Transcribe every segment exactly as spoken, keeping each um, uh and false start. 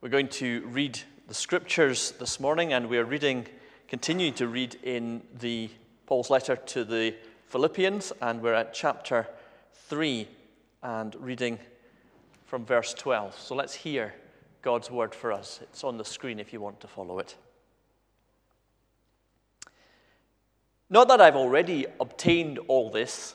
We're going to read the scriptures this morning, and we are reading, continuing to read in the Paul's letter to the Philippians, and we're at chapter three and reading from verse twelve. So let's hear God's word for us. It's on the screen if you want to follow it. Not that I've already obtained all this,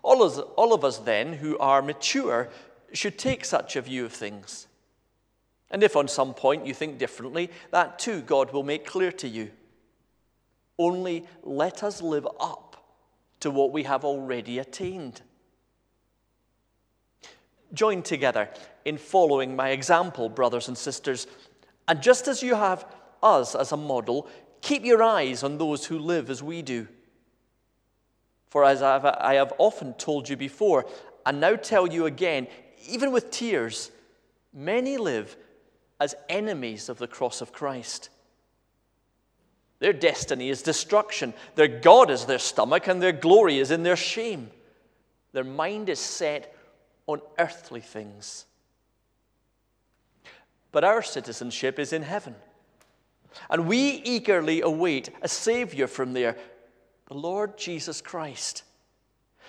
All of, all of us then who are mature should take such a view of things. And if on some point you think differently, that too God will make clear to you. Only let us live up to what we have already attained. Join together in following my example, brothers and sisters, and just as you have us as a model, keep your eyes on those who live as we do. For as I have, I have often told you before, and now tell you again, even with tears, many live as enemies of the cross of Christ. Their destiny is destruction, their God is their stomach, and their glory is in their shame. Their mind is set on earthly things. But our citizenship is in heaven. And we eagerly await a Savior from there, the Lord Jesus Christ,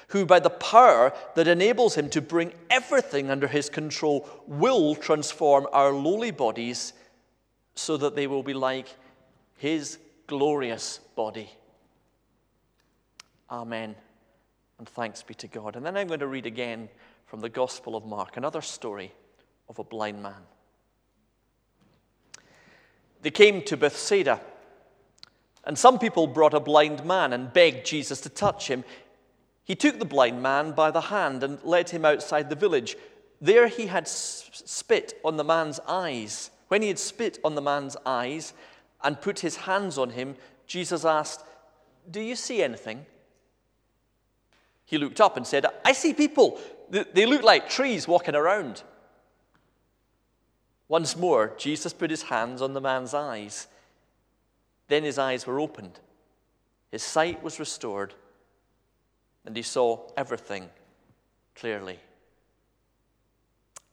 who by the power that enables him to bring everything under his control will transform our lowly bodies so that they will be like his glorious body. Amen. And thanks be to God. And then I'm going to read again from the Gospel of Mark, another story of a blind man. They came to Bethsaida, and some people brought a blind man and begged Jesus to touch him. He took the blind man by the hand and led him outside the village. There he had spit on the man's eyes. When he had spit on the man's eyes and put his hands on him, Jesus asked, "Do you see anything?" He looked up and said, "I see people. They look like trees walking around." Once more, Jesus put his hands on the man's eyes. Then his eyes were opened. His sight was restored, and he saw everything clearly.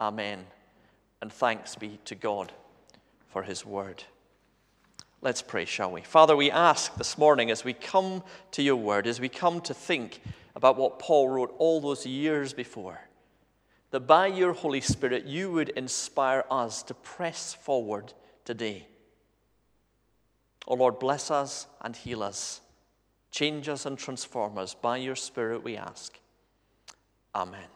Amen. And thanks be to God for his word. Let's pray, shall we? Father, we ask this morning as we come to your word, as we come to think about what Paul wrote all those years before, that by your Holy Spirit, you would inspire us to press forward today. Oh Lord, bless us and heal us. Change us and transform us. By your Spirit, we ask. Amen.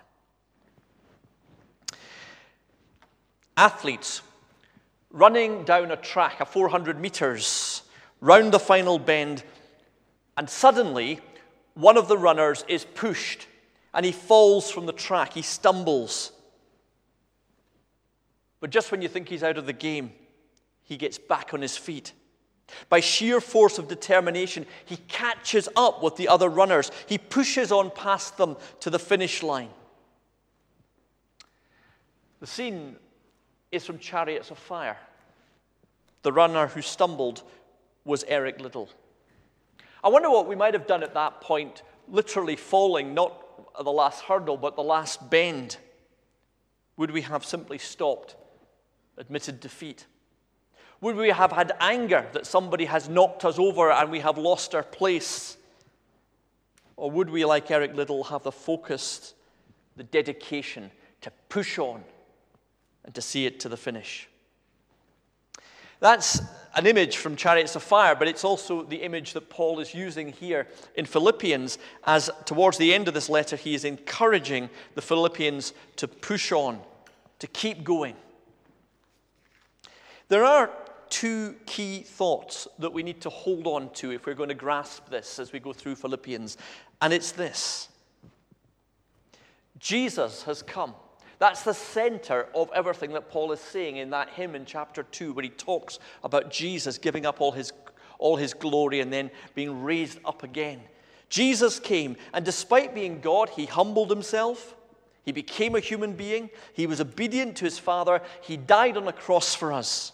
Athletes running down a track of four hundred meters, round the final bend, and suddenly one of the runners is pushed and he falls from the track, he stumbles. But just when you think he's out of the game, he gets back on his feet. By sheer force of determination, he catches up with the other runners. He pushes on past them to the finish line. The scene is from Chariots of Fire. The runner who stumbled was Eric Liddell. I wonder what we might have done at that point, literally falling, not at the last hurdle, but the last bend. Would we have simply stopped, admitted defeat? Would we have had anger that somebody has knocked us over and we have lost our place? Or would we, like Eric Liddell, have the focus, the dedication to push on and to see it to the finish? That's an image from Chariots of Fire, but it's also the image that Paul is using here in Philippians, as towards the end of this letter, he is encouraging the Philippians to push on, to keep going. There are two key thoughts that we need to hold on to if we're going to grasp this as we go through Philippians, and it's this. Jesus has come. That's the center of everything that Paul is saying in that hymn in chapter two, where he talks about Jesus giving up all his, all his glory and then being raised up again. Jesus came, and despite being God, he humbled himself. He became a human being. He was obedient to his Father. He died on a cross for us.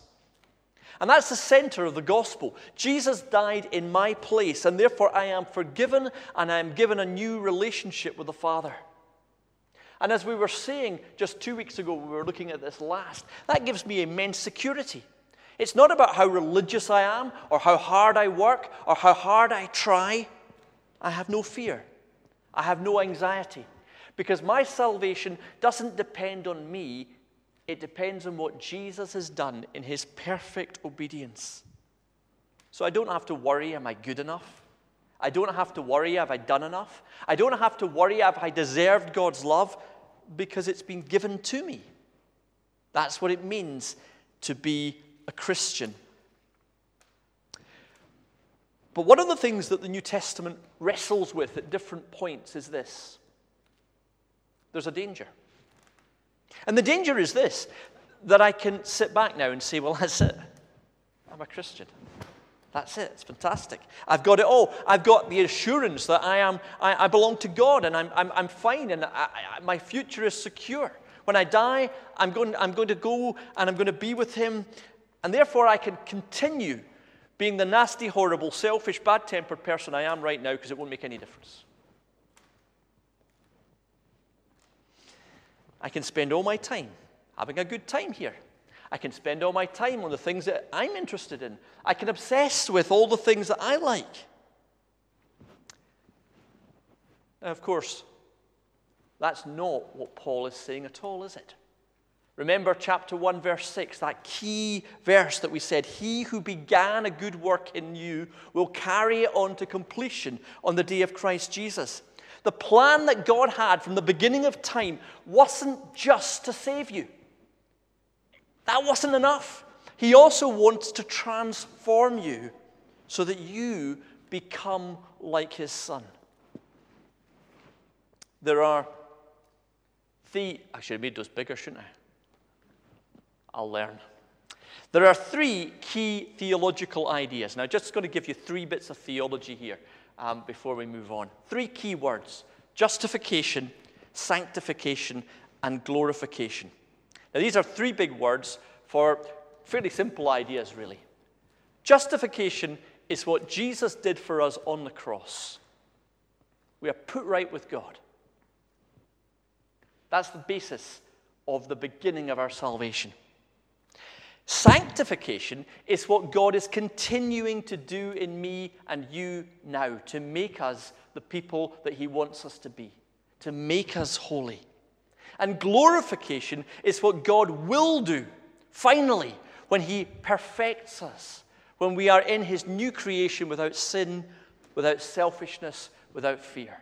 And that's the center of the gospel. Jesus died in my place, and therefore I am forgiven, and I am given a new relationship with the Father. And as we were saying just two weeks ago, we were looking at this last, that gives me immense security. It's not about how religious I am, or how hard I work, or how hard I try. I have no fear. I have no anxiety. Because my salvation doesn't depend on me. It depends on what Jesus has done in his perfect obedience. So I don't have to worry, am I good enough? I don't have to worry, have I done enough? I don't have to worry, have I deserved God's love? Because it's been given to me. That's what it means to be a Christian. But one of the things that the New Testament wrestles with at different points is this. There's a danger. And the danger is this, that I can sit back now and say, well, that's it. I'm a Christian. That's it. It's fantastic. I've got it all. I've got the assurance that I am. I, I belong to God, and I'm, I'm, I'm fine, and I, I, my future is secure. When I die, I'm going, I'm going to go, and I'm going to be with him, and therefore I can continue being the nasty, horrible, selfish, bad-tempered person I am right now, because it won't make any difference. I can spend all my time having a good time here. I can spend all my time on the things that I'm interested in. I can obsess with all the things that I like. Now, of course, that's not what Paul is saying at all, is it? Remember chapter one, verse six, that key verse that we said, he who began a good work in you will carry it on to completion on the day of Christ Jesus. The plan that God had from the beginning of time wasn't just to save you. That wasn't enough. He also wants to transform you so that you become like his son. There are three, I should have made those bigger, shouldn't I? I'll learn. There are three key theological ideas. Now, I'm just going to give you three bits of theology here um, before we move on. Three key words: justification, sanctification, and glorification. Now, these are three big words for fairly simple ideas, really. Justification is what Jesus did for us on the cross. We are put right with God. That's the basis of the beginning of our salvation. Sanctification is what God is continuing to do in me and you now to make us the people that he wants us to be, to make us holy. And glorification is what God will do, finally, when he perfects us, when we are in his new creation without sin, without selfishness, without fear.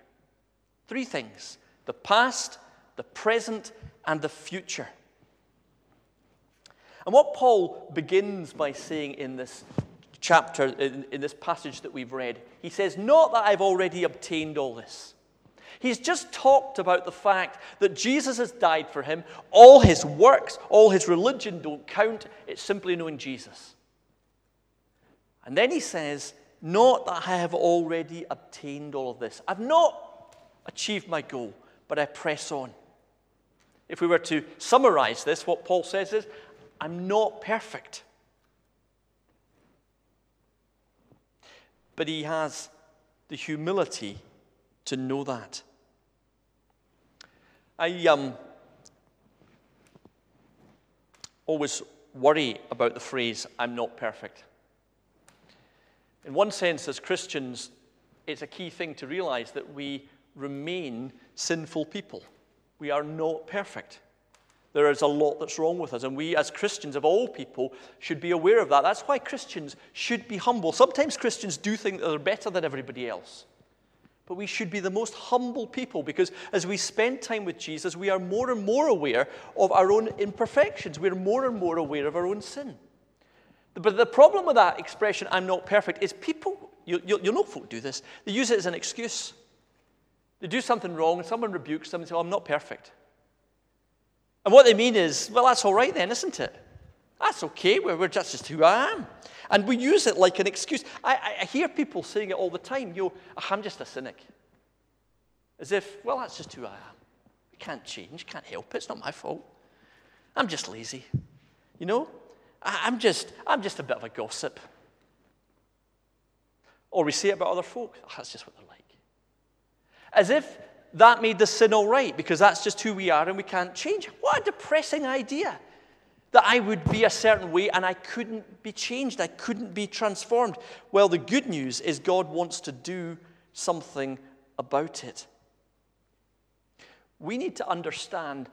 Three things: the past, the present, and the future. And what Paul begins by saying in this chapter, in, in this passage that we've read, he says, not that I've already obtained all this. He's just talked about the fact that Jesus has died for him. All his works, all his religion don't count. It's simply knowing Jesus. And then he says, not that I have already obtained all of this. I've not achieved my goal, but I press on. If we were to summarize this, what Paul says is, I'm not perfect. But he has the humility to know that. I um, always worry about the phrase, I'm not perfect. In one sense, as Christians, it's a key thing to realize that we remain sinful people. We are not perfect. There is a lot that's wrong with us, and we as Christians of all people should be aware of that. That's why Christians should be humble. Sometimes Christians do think that they're better than everybody else. But we should be the most humble people, because as we spend time with Jesus, we are more and more aware of our own imperfections. We're more and more aware of our own sin. But the problem with that expression, I'm not perfect, is people, you, you, you'll know folk do this, they use it as an excuse. They do something wrong, and someone rebukes them and says, oh, I'm not perfect. And what they mean is, well, that's all right then, isn't it? That's okay, we're, we're just, just who I am. And we use it like an excuse. I, I hear people saying it all the time, you know, I'm just a cynic. As if, well, that's just who I am. I can't change, can't help it, it's not my fault. I'm just lazy, you know? I, I'm just, I'm just a bit of a gossip. Or we say it about other folk, oh, that's just what they're like. As if that made the sin all right, because that's just who we are and we can't change. What a depressing idea. That I would be a certain way and I couldn't be changed. I couldn't be transformed. Well, the good news is God wants to do something about it. We need to understand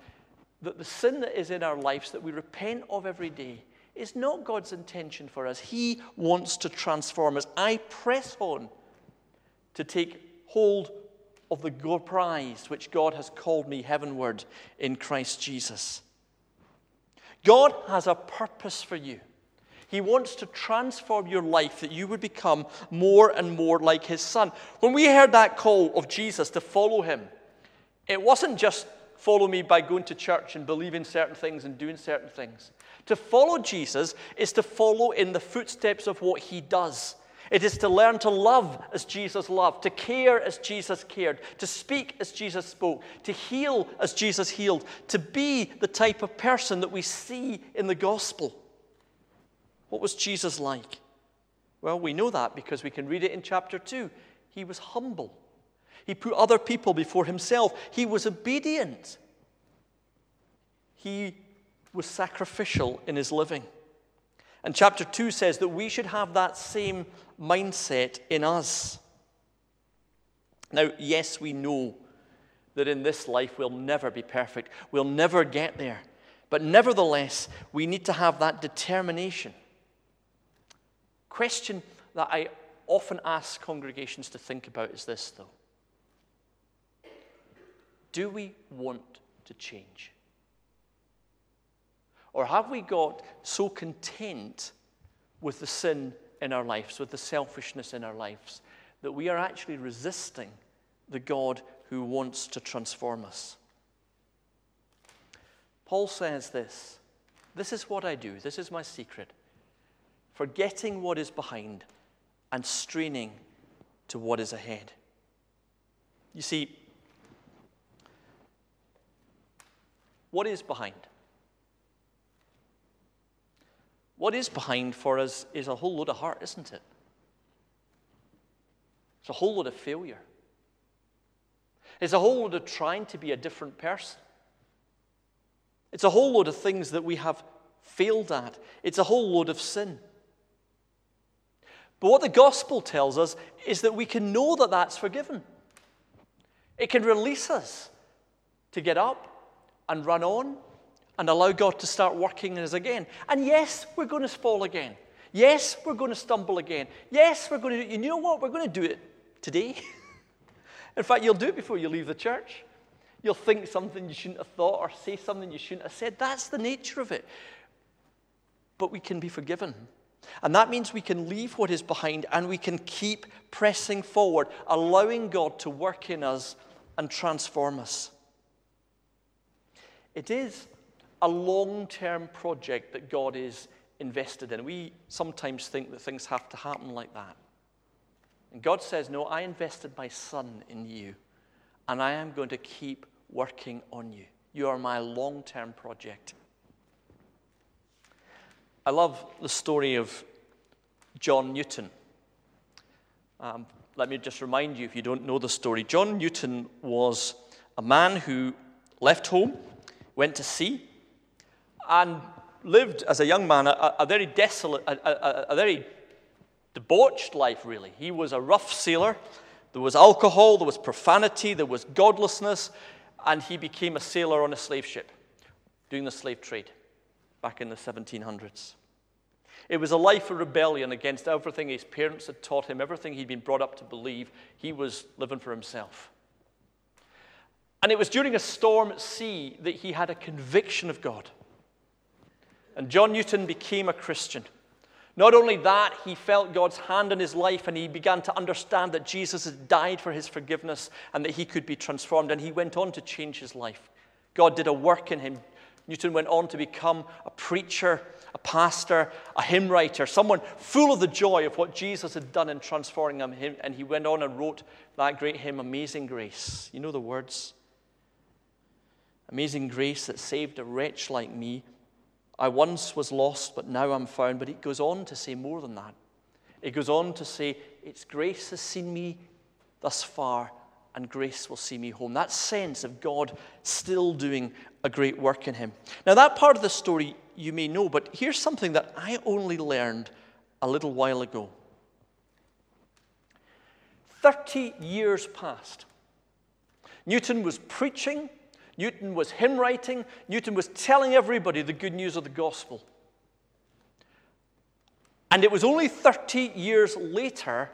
that the sin that is in our lives that we repent of every day is not God's intention for us. He wants to transform us. I press on to take hold of the prize which God has called me heavenward in Christ Jesus. God has a purpose for you. He wants to transform your life that you would become more and more like his son. When we heard that call of Jesus to follow him, it wasn't just follow me by going to church and believing certain things and doing certain things. To follow Jesus is to follow in the footsteps of what he does. It is to learn to love as Jesus loved, to care as Jesus cared, to speak as Jesus spoke, to heal as Jesus healed, to be the type of person that we see in the gospel. What was Jesus like? Well, we know that because we can read it in chapter two. He was humble. He put other people before himself. He was obedient. He was sacrificial in his living. And chapter two says that we should have that same mindset in us. Now, yes, we know that in this life we'll never be perfect. We'll never get there. But nevertheless, we need to have that determination. Question that I often ask congregations to think about is this, though. Do we want to change? Or have we got so content with the sin in our lives, with the selfishness in our lives, that we are actually resisting the God who wants to transform us? Paul says this, this is what I do, this is my secret, forgetting what is behind and straining to what is ahead. You see, what is behind? What is behind for us is a whole load of hurt, isn't it? It's a whole load of failure. It's a whole load of trying to be a different person. It's a whole load of things that we have failed at. It's a whole load of sin. But what the gospel tells us is that we can know that that's forgiven. It can release us to get up and run on, and allow God to start working in us again. And yes, we're going to fall again. Yes, we're going to stumble again. Yes, we're going to do it. You know what? We're going to do it today. In fact, you'll do it before you leave the church. You'll think something you shouldn't have thought or say something you shouldn't have said. That's the nature of it. But we can be forgiven. And that means we can leave what is behind and we can keep pressing forward, allowing God to work in us and transform us. It is a long-term project that God is invested in. We sometimes think that things have to happen like that. And God says, no, I invested my son in you, and I am going to keep working on you. You are my long-term project. I love the story of John Newton. Um, let me just remind you, if you don't know the story, John Newton was a man who left home, went to sea, and lived as a young man a, a very desolate, a, a, a very debauched life, really. He was a rough sailor. There was alcohol, there was profanity, there was godlessness, and he became a sailor on a slave ship, doing the slave trade back in the seventeen hundreds. It was a life of rebellion against everything his parents had taught him, everything he'd been brought up to believe. He was living for himself. And it was during a storm at sea that he had a conviction of God. And John Newton became a Christian. Not only that, he felt God's hand in his life and he began to understand that Jesus had died for his forgiveness and that he could be transformed. And he went on to change his life. God did a work in him. Newton went on to become a preacher, a pastor, a hymn writer, someone full of the joy of what Jesus had done in transforming him. And he went on and wrote that great hymn, Amazing Grace. You know the words. Amazing grace that saved a wretch like me. I once was lost, but now I'm found. But it goes on to say more than that. It goes on to say, it's grace has seen me thus far, and grace will see me home. That sense of God still doing a great work in him. Now, that part of the story you may know, but here's something that I only learned a little while ago. Thirty years passed. Newton was preaching. Newton was hymn writing. Newton was telling everybody the good news of the gospel. And it was only thirty years later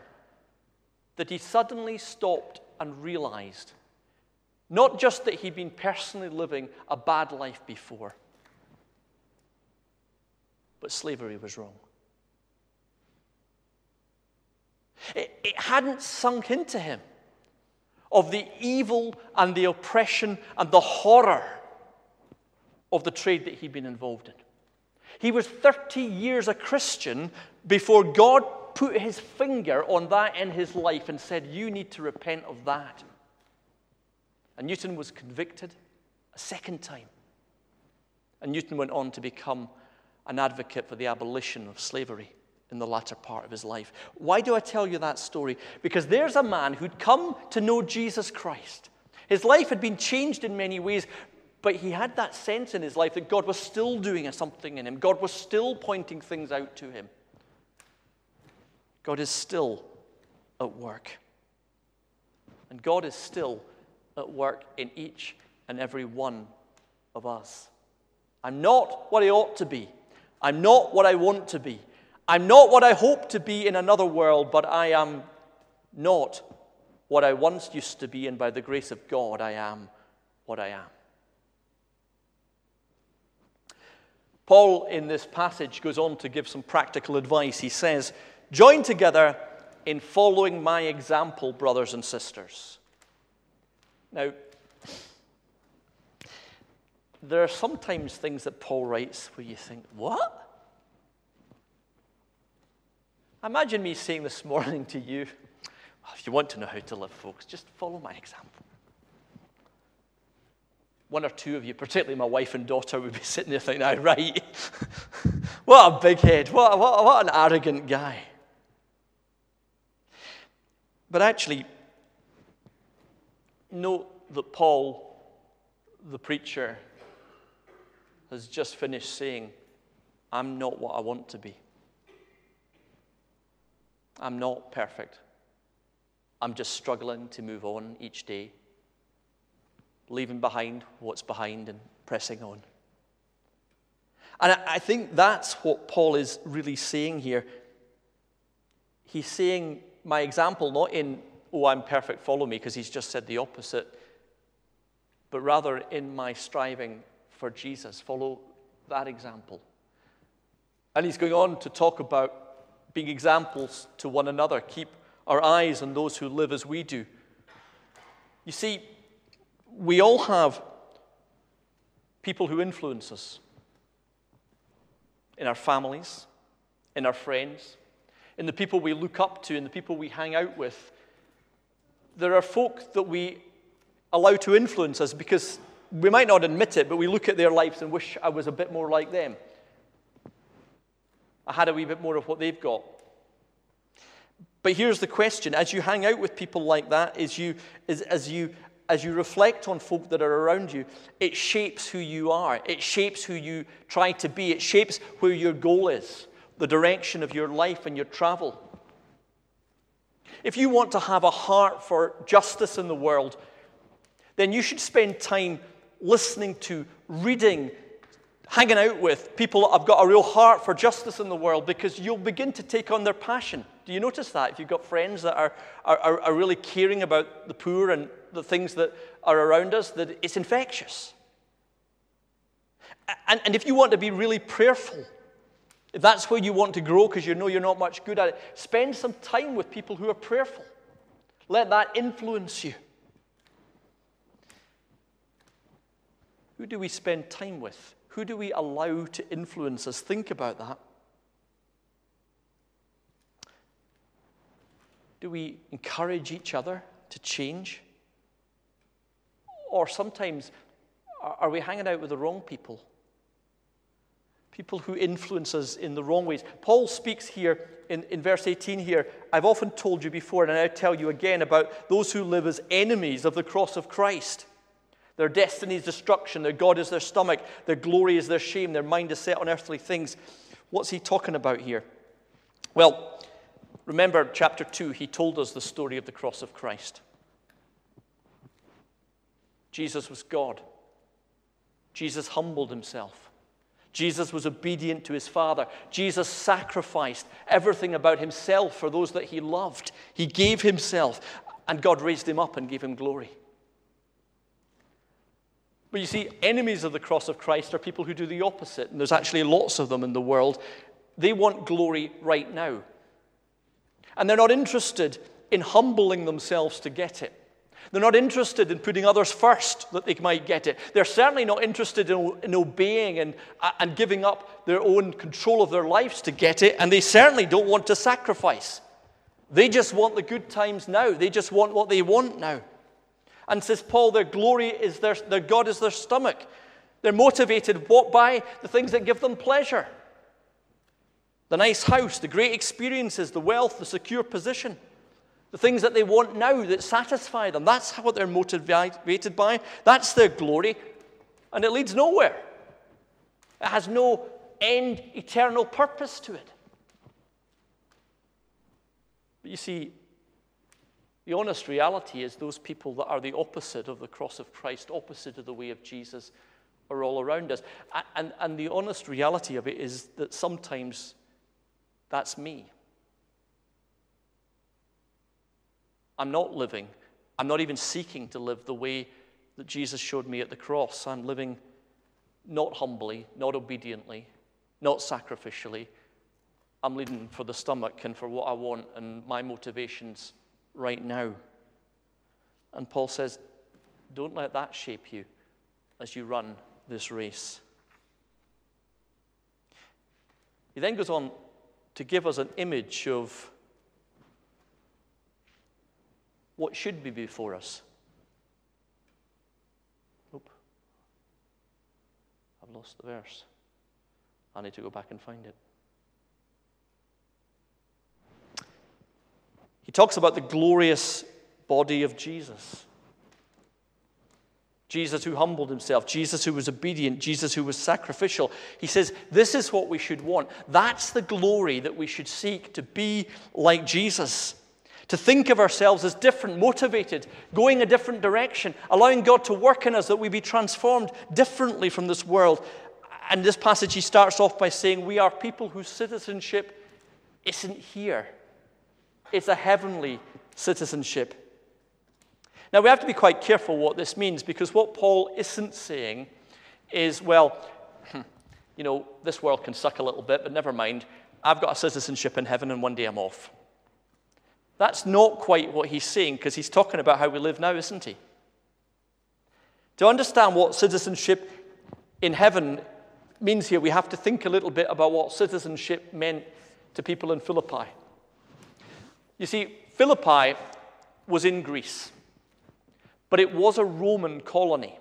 that he suddenly stopped and realized not just that he'd been personally living a bad life before, but slavery was wrong. It, it hadn't sunk into him of the evil and the oppression and the horror of the trade that he'd been involved in. He was thirty years a Christian before God put his finger on that in his life and said, you need to repent of that. And Newton was convicted a second time. And Newton went on to become an advocate for the abolition of slavery in the latter part of his life. Why do I tell you that story? Because there's a man who'd come to know Jesus Christ. His life had been changed in many ways, but he had that sense in his life that God was still doing something in him. God was still pointing things out to him. God is still at work. And God is still at work in each and every one of us. I'm not what I ought to be. I'm not what I want to be. I'm not what I hope to be in another world, but I am not what I once used to be, and by the grace of God, I am what I am. Paul, in this passage, goes on to give some practical advice. He says, join together in following my example, brothers and sisters. Now, there are sometimes things that Paul writes where you think, what? Imagine me saying this morning to you, well, if you want to know how to live, folks, just follow my example. One or two of you, particularly my wife and daughter, would be sitting there thinking, "All right, what a big head, what, what, what an arrogant guy." But actually, note that Paul, the preacher, has just finished saying, I'm not what I want to be. I'm not perfect. I'm just struggling to move on each day, leaving behind what's behind and pressing on. And I, I think that's what Paul is really saying here. He's saying, my example, not in, oh, I'm perfect, follow me, because he's just said the opposite, but rather in my striving for Jesus, follow that example. And he's going on to talk about being examples to one another. Keep our eyes on those who live as we do. You see, we all have people who influence us in our families, in our friends, in the people we look up to, in the people we hang out with. There are folk that we allow to influence us because we might not admit it, but we look at their lives and wish I was a bit more like them. I had a wee bit more of what they've got. But here's the question. As you hang out with people like that, as you, as, as you As you reflect on folk that are around you, it shapes who you are. It shapes who you try to be. It shapes where your goal is, the direction of your life and your travel. If you want to have a heart for justice in the world, then you should spend time listening to, reading, hanging out with people that have got a real heart for justice in the world, because you'll begin to take on their passion. Do you notice that? If you've got friends that are, are, are really caring about the poor and the things that are around us, that it's infectious. And, and if you want to be really prayerful, if that's where you want to grow because you know you're not much good at it, spend some time with people who are prayerful. Let that influence you. Who do we spend time with Who do we allow to influence us? Think about that. Do we encourage each other to change? Or sometimes, are we hanging out with the wrong people? People who influence us in the wrong ways. Paul speaks here in, in verse eighteen here, I've often told you before, and I now tell you again, about those who live as enemies of the cross of Christ. Their destiny is destruction, their God is their stomach, their glory is their shame, their mind is set on earthly things. What's he talking about here? Well, remember chapter two, he told us the story of the cross of Christ. Jesus was God. Jesus humbled himself. Jesus was obedient to his Father. Jesus sacrificed everything about himself for those that he loved. He gave himself, and God raised him up and gave him glory. But you see, enemies of the cross of Christ are people who do the opposite, and there's actually lots of them in the world. They want glory right now. And they're not interested in humbling themselves to get it. They're not interested in putting others first that they might get it. They're certainly not interested in, in obeying and, and giving up their own control of their lives to get it, and they certainly don't want to sacrifice. They just want the good times now. They just want what they want now. And says Paul, their glory is their, their God is their stomach. They're motivated by the things that give them pleasure. The nice house, the great experiences, the wealth, the secure position. The things that they want now that satisfy them. That's what they're motivated by. That's their glory. And it leads nowhere. It has no end, eternal purpose to it. But you see, the honest reality is those people that are the opposite of the cross of Christ, opposite of the way of Jesus, are all around us. And, and the honest reality of it is that sometimes that's me. I'm not living, I'm not even seeking to live the way that Jesus showed me at the cross. I'm living not humbly, not obediently, not sacrificially. I'm living for the stomach and for what I want and my motivations right now. And Paul says, don't let that shape you as you run this race. He then goes on to give us an image of what should be before us. Oop. I've lost the verse. I need to go back and find it. He talks about the glorious body of Jesus. Jesus who humbled himself. Jesus who was obedient. Jesus who was sacrificial. He says, this is what we should want. That's the glory that we should seek, to be like Jesus. To think of ourselves as different, motivated, going a different direction, allowing God to work in us that we be transformed differently from this world. And this passage, he starts off by saying, we are people whose citizenship isn't here. It's a heavenly citizenship. Now, we have to be quite careful what this means, because what Paul isn't saying is, well, you know, this world can suck a little bit, but never mind. I've got a citizenship in heaven and one day I'm off. That's not quite what he's saying, because he's talking about how we live now, isn't he? To understand what citizenship in heaven means here, we have to think a little bit about what citizenship meant to people in Philippi. You see, Philippi was in Greece, but it was a Roman colony.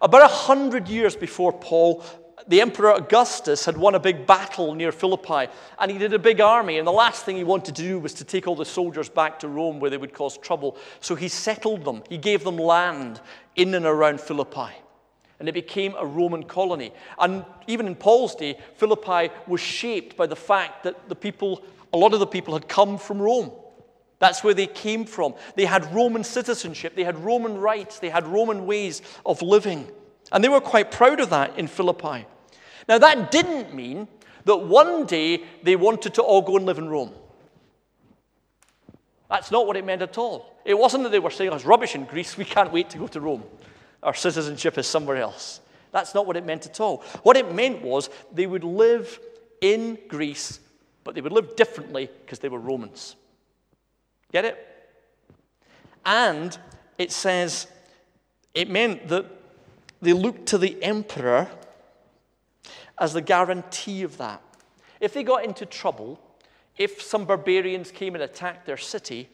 About a hundred years before Paul, the Emperor Augustus had won a big battle near Philippi, and he did a big army, and the last thing he wanted to do was to take all the soldiers back to Rome where they would cause trouble. So he settled them. He gave them land in and around Philippi, and it became a Roman colony. And even in Paul's day, Philippi was shaped by the fact that the people, a lot of the people had come from Rome. That's where they came from. They had Roman citizenship. They had Roman rights. They had Roman ways of living. And they were quite proud of that in Philippi. Now, that didn't mean that one day they wanted to all go and live in Rome. That's not what it meant at all. It wasn't that they were saying, oh, it's rubbish in Greece, we can't wait to go to Rome. Our citizenship is somewhere else. That's not what it meant at all. What it meant was they would live in Greece, but they would live differently because they were Romans. Get it? And it says, it meant that they looked to the emperor as the guarantee of that. If they got into trouble, if some barbarians came and attacked their city,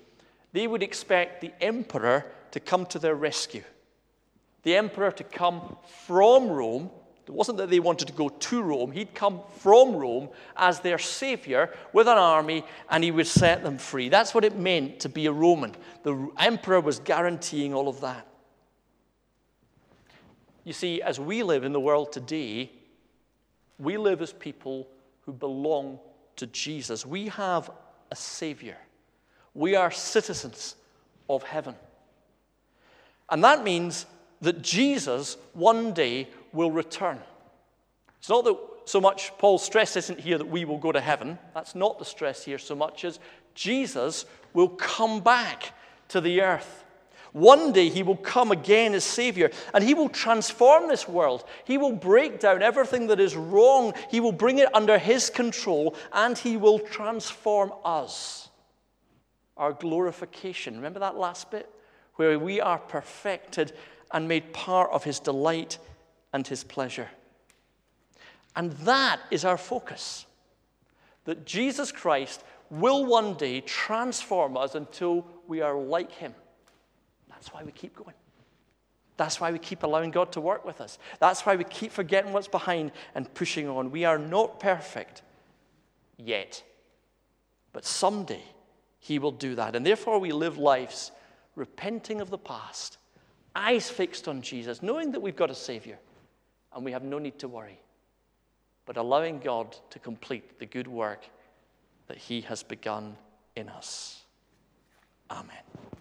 they would expect the emperor to come to their rescue. The emperor to come from Rome. It wasn't that they wanted to go to Rome. He'd come from Rome as their savior with an army, and he would set them free. That's what it meant to be a Roman. The emperor was guaranteeing all of that. You see, as we live in the world today, we live as people who belong to Jesus. We have a savior. We are citizens of heaven. And that means that Jesus one day will return. It's not that so much, Paul's stress isn't here that we will go to heaven. That's not the stress here so much as Jesus will come back to the earth. One day he will come again as Savior, and he will transform this world. He will break down everything that is wrong. He will bring it under his control, and he will transform us. Our glorification. Remember that last bit? Where we are perfected and made part of his delight and his pleasure. And that is our focus. That Jesus Christ will one day transform us until we are like him. That's why we keep going. That's why we keep allowing God to work with us. That's why we keep forgetting what's behind and pushing on. We are not perfect yet. But someday he will do that. And therefore we live lives repenting of the past, eyes fixed on Jesus, knowing that we've got a Savior and we have no need to worry, but allowing God to complete the good work that he has begun in us. Amen.